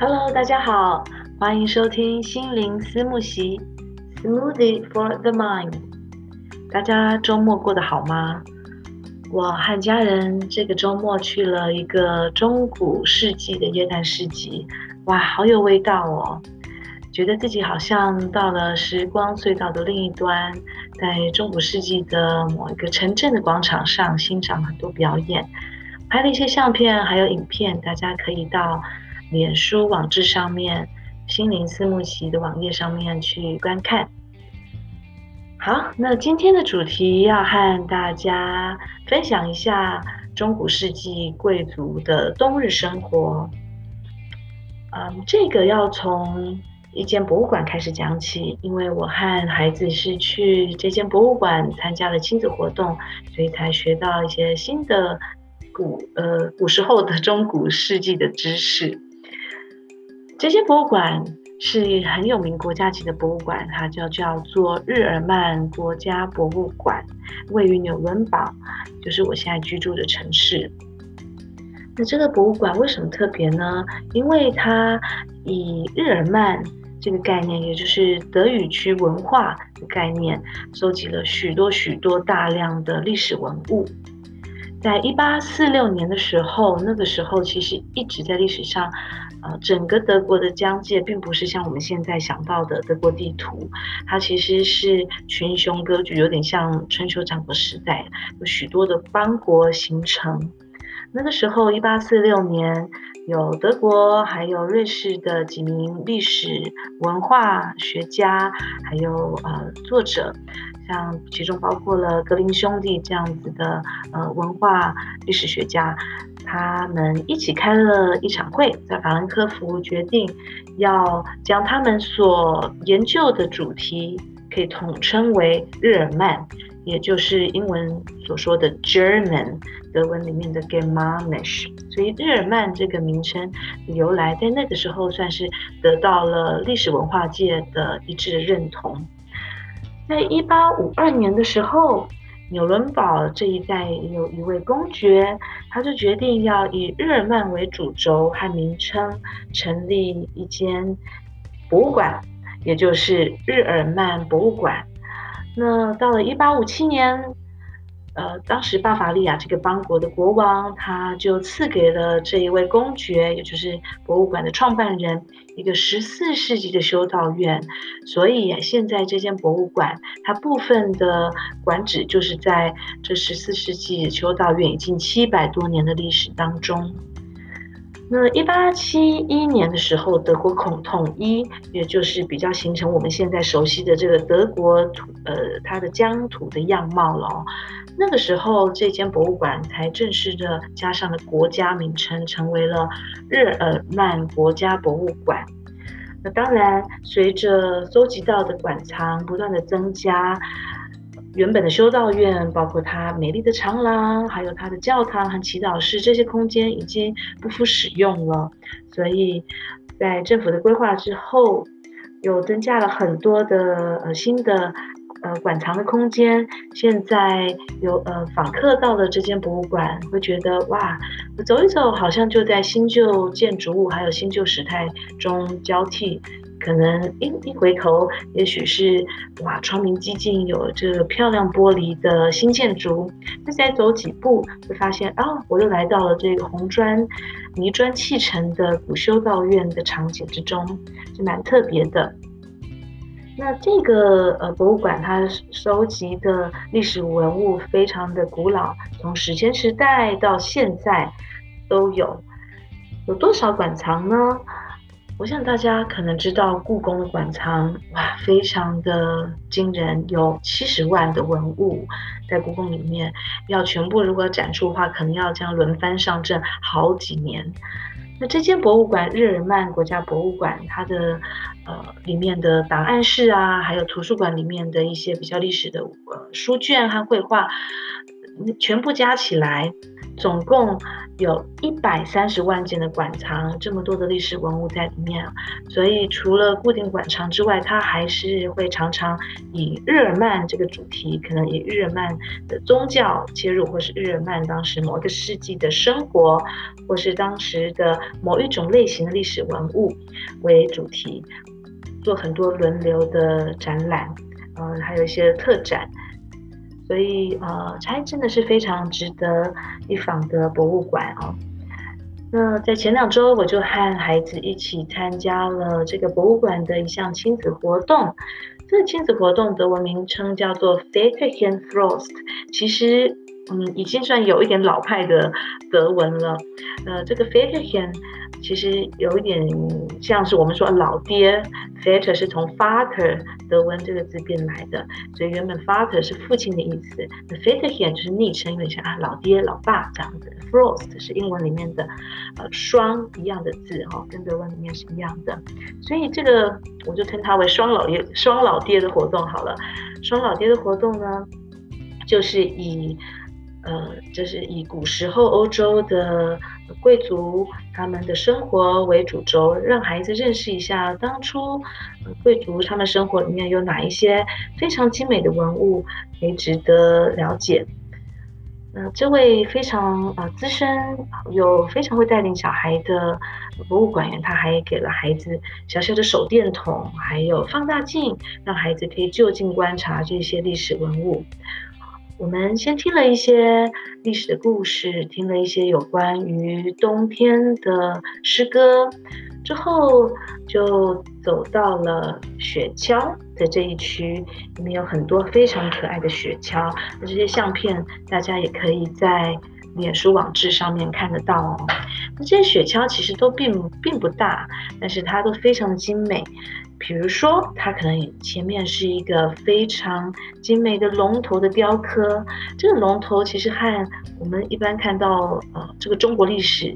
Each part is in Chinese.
Hello， 大家好，欢迎收听心灵思慕席 Smoothie for the mind。大家周末过得好吗？我和家人这个周末去了一个中古世纪的耶诞市集，哇，好有味道哦！觉得自己好像到了时光隧道的另一端，在中古世纪的某一个城镇的广场上欣赏很多表演，拍了一些相片还有影片，大家可以到脸书网志上面心灵思慕席的网页上面去观看。好，那今天的主题要和大家分享一下中古世纪贵族的冬日生活。这个要从一间博物馆开始讲起，因为我和孩子是去这间博物馆参加了亲子活动，所以才学到一些新的古时候的中古世纪的知识。这间博物馆是很有名国家级的博物馆，它就叫做日耳曼国家博物馆，位于纽伦堡，就是我现在居住的城市。那这个博物馆为什么特别呢？因为它以日耳曼这个概念，也就是德语区文化的概念，收集了许多大量的历史文物。在1846年的时候，那个时候其实一直在历史上整个德国的疆界并不是像我们现在想到的德国地图，它其实是群雄割据，有点像春秋战国时代，有许多的邦国形成。那个时候1846年有德国还有瑞士的几名历史文化学家还有作者，像其中包括了格林兄弟这样子的文化历史学家，他们一起开了一场会，在法兰克福决定要将他们所研究的主题可以统称为日耳曼，也就是英文所说的 German， 德文里面的 Germanisch， 所以日耳曼这个名称的由来在那个时候算是得到了历史文化界的一致的认同。在1852年的时候，纽伦堡这一带有一位公爵，他就决定要以日耳曼为主轴和名称成立一间博物馆，也就是日耳曼博物馆。那到了1857年，当时巴伐利亚这个邦国的国王，他就赐给了这一位公爵，也就是博物馆的创办人，一个14世纪的修道院。所以现在这间博物馆，它部分的馆址就是在这14世纪修道院已经700多年的历史当中。那1871年的时候，德国统一，也就是比较形成我们现在熟悉的这个德国它的疆土的样貌了。那个时候这间博物馆才正式的加上了国家名称，成为了日耳曼国家博物馆。那当然随着搜集到的馆藏不断的增加，原本的修道院，包括它美丽的长廊，还有它的教堂和祈祷室，这些空间已经不敷使用了。所以在政府的规划之后，又增加了很多的新的馆藏的空间。现在有访客到了这间博物馆，会觉得哇，我走一走，好像就在新旧建筑物还有新旧时态中交替。可能一回头，也许是哇，窗明几净，有这个漂亮玻璃的新建筑。但再走几步，会发现啊，我又来到了这个红砖、泥砖砌成的古修道院的场景之中，是蛮特别的。那这个博物馆它收集的历史文物非常的古老，从史前时代到现在都有。有多少馆藏呢？我想大家可能知道故宫的馆藏，哇，非常的惊人，有70万的文物在故宫里面，要全部如果展出的话，可能要这样轮番上阵好几年。那这间博物馆日耳曼国家博物馆，它的里面的档案室啊，还有图书馆里面的一些比较历史的书卷和绘画，全部加起来总共有130万件的馆藏，这么多的历史文物在里面，所以除了固定馆藏之外，它还是会常常以日耳曼这个主题，可能以日耳曼的宗教切入，或是日耳曼当时某一个世纪的生活，或是当时的某一种类型的历史文物为主题，做很多轮流的展览，还有一些特展。所以它真的是非常值得一访的博物馆哦。那在前2周，我就和孩子一起参加了这个博物馆的一项亲子活动。这个亲子活动德文名称叫做 Fate and Frost， 其实已经算有一点老派的德文了。这个 Faterhien 其实有一点像是我们说老爹 ，Vater 是从 Vater 德文这个字变来的，所以原本 Vater 是父亲的意思，那 Faterhien 就是昵称，有点像老爹、老爸这样子。Frost 是英文里面的霜一样的字哈，跟德文里面是一样的，所以这个我就称它为双老爹的活动好了。双老爹的活动呢，就是以古时候欧洲的贵族他们的生活为主轴，让孩子认识一下当初贵族他们生活里面有哪一些非常精美的文物可以值得了解。这位非常资深有非常会带领小孩的博物馆员，他还给了孩子小小的手电筒还有放大镜，让孩子可以就近观察这些历史文物。我们先听了一些历史的故事，听了一些有关于冬天的诗歌，之后就走到了雪橇的这一区，里面有很多非常可爱的雪橇，这些相片大家也可以在脸书网志上面看得到哦。这些雪橇其实都并不大，但是它都非常的精美。比如说，它可能前面是一个非常精美的龙头的雕刻，这个龙头其实和我们一般看到这个中国历史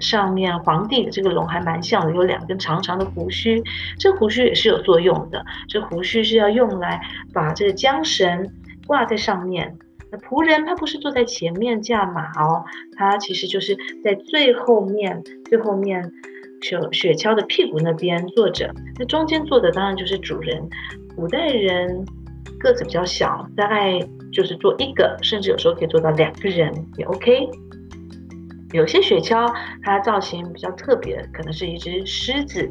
上面皇帝的这个龙还蛮像的，有2根长长的胡须，这胡须也是有作用的，这胡须是要用来把这个缰绳挂在上面。那仆人他不是坐在前面驾马哦，他其实就是在最后面雪橇的屁股那边坐着，那中间坐的当然就是主人。古代人个子比较小，大概就是坐1个，甚至有时候可以坐到2个人也 OK。有些雪橇它造型比较特别，可能是一只狮子，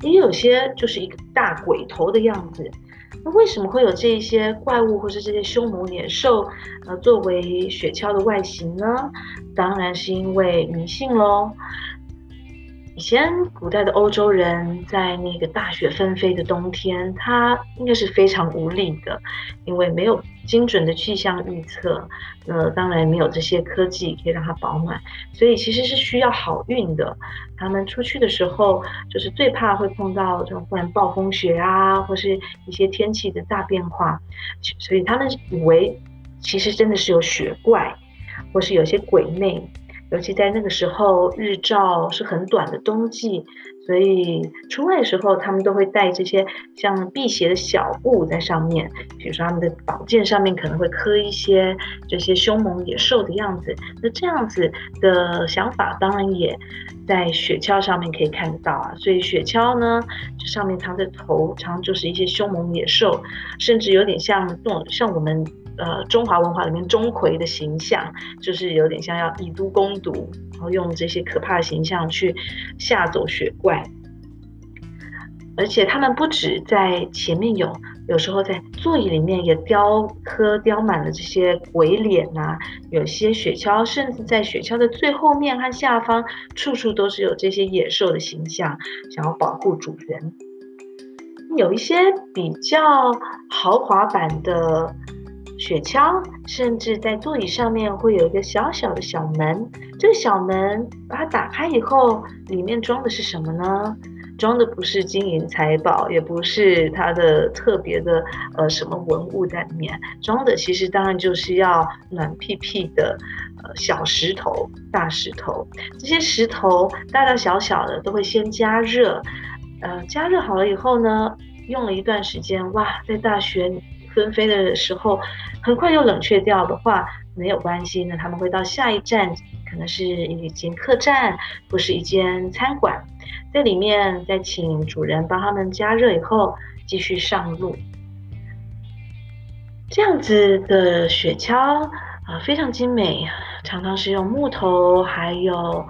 也有些就是一个大鬼头的样子。那为什么会有这些怪物或是这些凶猛野兽作为雪橇的外形呢？当然是因为迷信咯。以前古代的欧洲人在那个大雪纷飞的冬天，他应该是非常无力的，因为没有精准的气象预测，当然没有这些科技可以让它保暖，所以其实是需要好运的。他们出去的时候，就是最怕会碰到这种忽然暴风雪啊，或是一些天气的大变化，所以他们以为其实真的是有雪怪，或是有些鬼魅。尤其在那个时候日照是很短的冬季，所以出外的时候他们都会带这些像辟邪的小物在上面，比如说他们的宝剑上面可能会刻一些这些凶猛野兽的样子。那这样子的想法当然也在雪橇上面可以看到啊，所以雪橇呢这上面藏着头，常就是一些凶猛野兽，甚至有点像我们中华文化里面钟馗的形象，就是有点像要以毒攻毒，然后用这些可怕的形象去吓走雪怪。而且他们不止在前面有时候在座椅里面也雕满了这些鬼脸啊，有些雪橇甚至在雪橇的最后面和下方处处都是有这些野兽的形象，想要保护主人。有一些比较豪华版的雪橇甚至在座椅上面会有一个小小的小门，这个小门把它打开以后，里面装的是什么呢？装的不是金银财宝，也不是它的特别的什么文物在里面，装的其实当然就是要暖屁屁的小石头、大石头。这些石头大大小小的都会先加热，加热好了以后呢，用了一段时间，哇，在大雪纷飞的时候很快又冷却掉的话，没有关系，那他们会到下一站，可能是一间客栈或是一间餐馆，在里面再请主人帮他们加热以后继续上路。这样子的雪橇非常精美，常常是用木头还有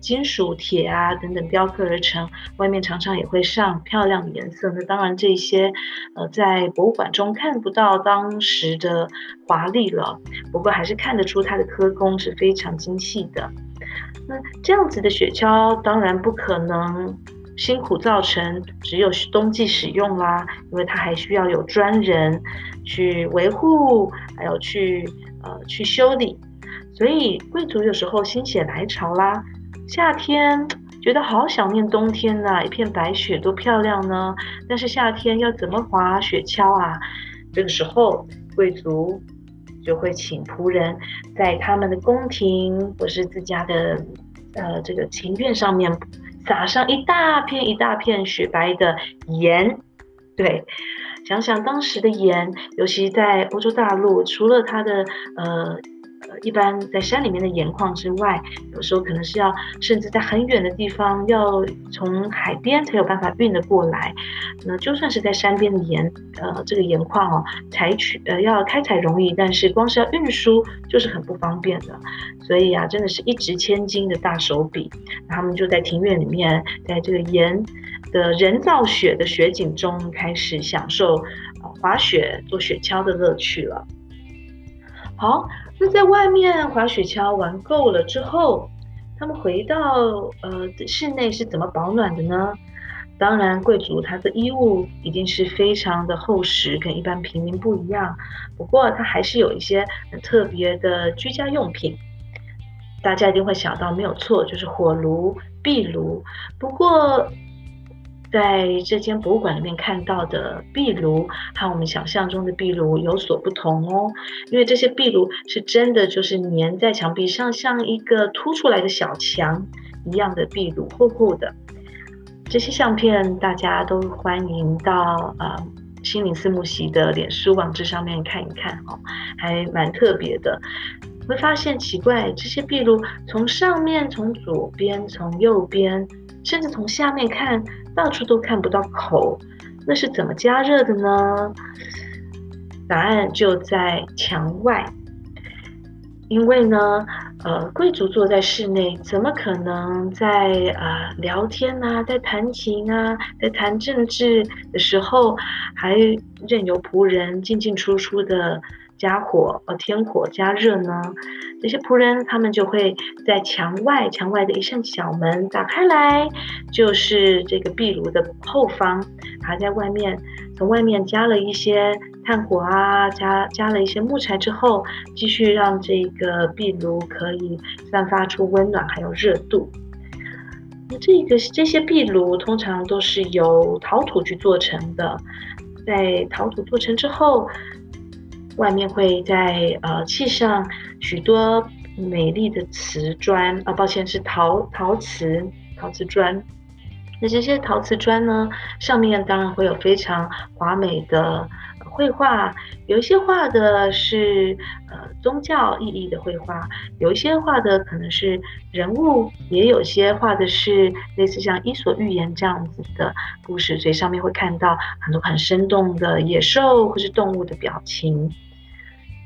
金属铁啊等等雕刻而成，外面常常也会上漂亮的颜色。那当然这些在博物馆中看不到当时的华丽了，不过还是看得出它的刻工是非常精细的。那这样子的雪橇当然不可能辛苦造成只有冬季使用啦，因为它还需要有专人去维护，还有去修理。所以贵族有时候心血来潮啦，夏天觉得好想念冬天啊，一片白雪多漂亮呢，但是夏天要怎么滑雪橇啊？这个时候贵族就会请仆人在他们的宫廷或是自家的这个庭院上面撒上一大片一大片雪白的盐。对，想想当时的盐，尤其在欧洲大陆，除了它的一般在山里面的盐矿之外，有时候可能是要甚至在很远的地方，要从海边才有办法运得过来。那就算是在山边的盐，这个盐矿要开采容易，但是光是要运输就是很不方便的。所以啊，真的是一掷千金的大手笔。他们就在庭院里面，在这个盐的人造雪的雪景中，开始享受滑雪、做雪橇的乐趣了。好，那在外面滑雪橇玩够了之后，他们回到室内是怎么保暖的呢？当然贵族他的衣物一定是非常的厚实，跟一般平民不一样，不过他还是有一些很特别的居家用品。大家一定会想到，没有错，就是火炉、壁炉。不过在这间博物馆里面看到的壁炉和我们想象中的壁炉有所不同哦，因为这些壁炉是真的就是粘在墙壁上，像一个凸出来的小墙一样的壁炉，厚厚的。这些相片大家都欢迎到心灵四幕席的脸书网址上面看一看哦，还蛮特别的。会发现奇怪，这些壁炉从上面、从左边、从右边，甚至从下面看，到处都看不到口，那是怎么加热的呢？答案就在墙外。因为呢，贵族坐在室内，怎么可能在聊天啊，在弹琴啊，在谈政治的时候，还任由仆人进进出出的加火添火加热呢？这些仆人他们就会在墙外的一扇小门打开来，就是这个壁炉的后方，还在外面，从外面加了一些炭火啊，加了一些木柴之后，继续让这个壁炉可以散发出温暖还有热度。这些壁炉通常都是由陶土去做成的，在陶土做成之后，外面会在砌上许多美丽的瓷砖啊，抱歉，是陶瓷砖。那这些陶瓷砖呢，上面当然会有非常华美的绘画，有一些画的是宗教意义的绘画，有一些画的可能是人物，也有些画的是类似像《伊索寓言》这样子的故事，所以上面会看到很多很生动的野兽或是动物的表情。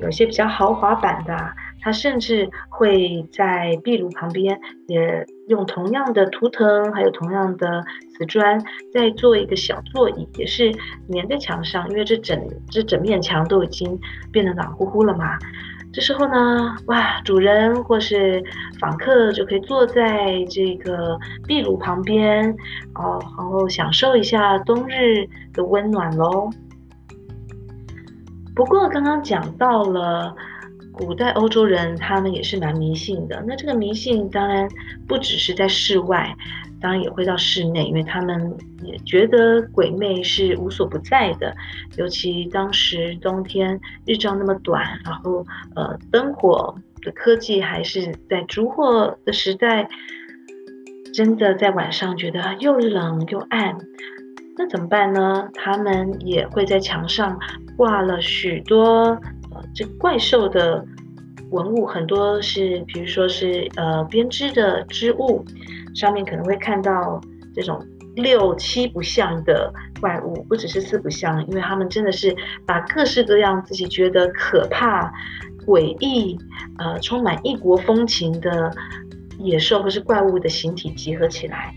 有些比较豪华版的它甚至会在壁炉旁边也用同样的图腾还有同样的瓷砖再做一个小座椅，也是粘在墙上，因为这整面墙都已经变得暖乎乎了嘛。这时候呢，哇，主人或是访客就可以坐在这个壁炉旁边，然后享受一下冬日的温暖咯。不过刚刚讲到了古代欧洲人他们也是蛮迷信的，那这个迷信当然不只是在室外，当然也会到室内，因为他们也觉得鬼魅是无所不在的，尤其当时冬天日照那么短，然后灯火的科技还是在烛火的时代，真的在晚上觉得又冷又暗，那怎么办呢？他们也会在墙上挂了许多这怪兽的文物，很多是比如说是编织的织物，上面可能会看到这种6、7不像的怪物，不只是4不像，因为他们真的是把各式各样自己觉得可怕、诡异、充满异国风情的野兽或是怪物的形体集合起来。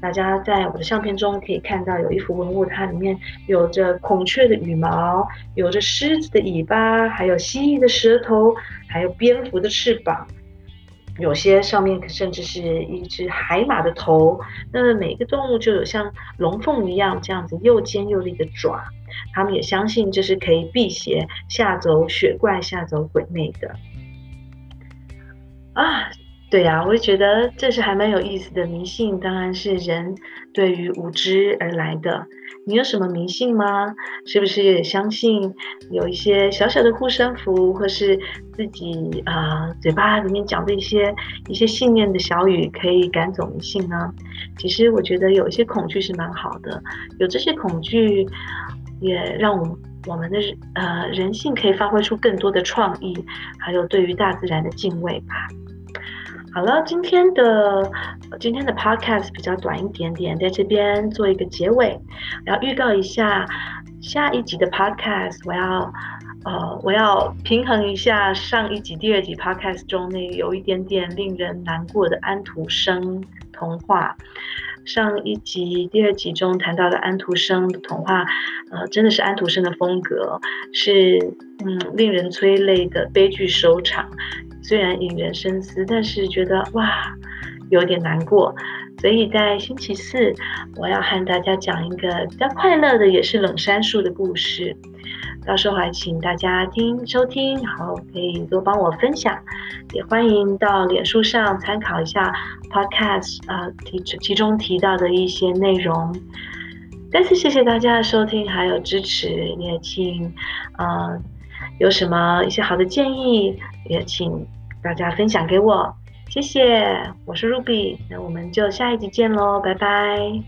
大家在我的相片中可以看到有一幅文物，它里面有着孔雀的羽毛，有着狮子的尾巴，还有蜥蜴的舌头，还有蝙蝠的翅膀，有些上面甚至是一只海马的头。那每个动物就有像龙凤一样这样子又尖又利的爪，他们也相信这是可以辟邪、吓走雪怪、吓走鬼魅的啊。对呀，我觉得这是还蛮有意思的。迷信当然是人对于无知而来的。你有什么迷信吗？是不是也相信有一些小小的护身符，或是自己嘴巴里面讲的一些信念的小语，可以赶走迷信呢？其实我觉得有一些恐惧是蛮好的，有这些恐惧也让我们的人性可以发挥出更多的创意，还有对于大自然的敬畏吧。好了，今天的 podcast 比较短一点点，在这边做一个结尾，然后预告一下下一集的 podcast。我要平衡一下上一集、第二集 podcast 中那有一点点令人难过的安徒生童话。上一集、第二集中谈到的安徒生的童话，真的是安徒生的风格，是令人催泪的悲剧收场。虽然引人深思，但是觉得哇，有点难过。所以在星期四，我要和大家讲一个比较快乐的，也是冷杉树的故事。到时候还请大家收听，然后可以多帮我分享，也欢迎到脸书上参考一下 podcast 其中提到的一些内容。再次谢谢大家的收听还有支持，也请有什么一些好的建议，也请大家分享给我。谢谢，我是 Ruby， 那我们就下一集见咯，拜拜。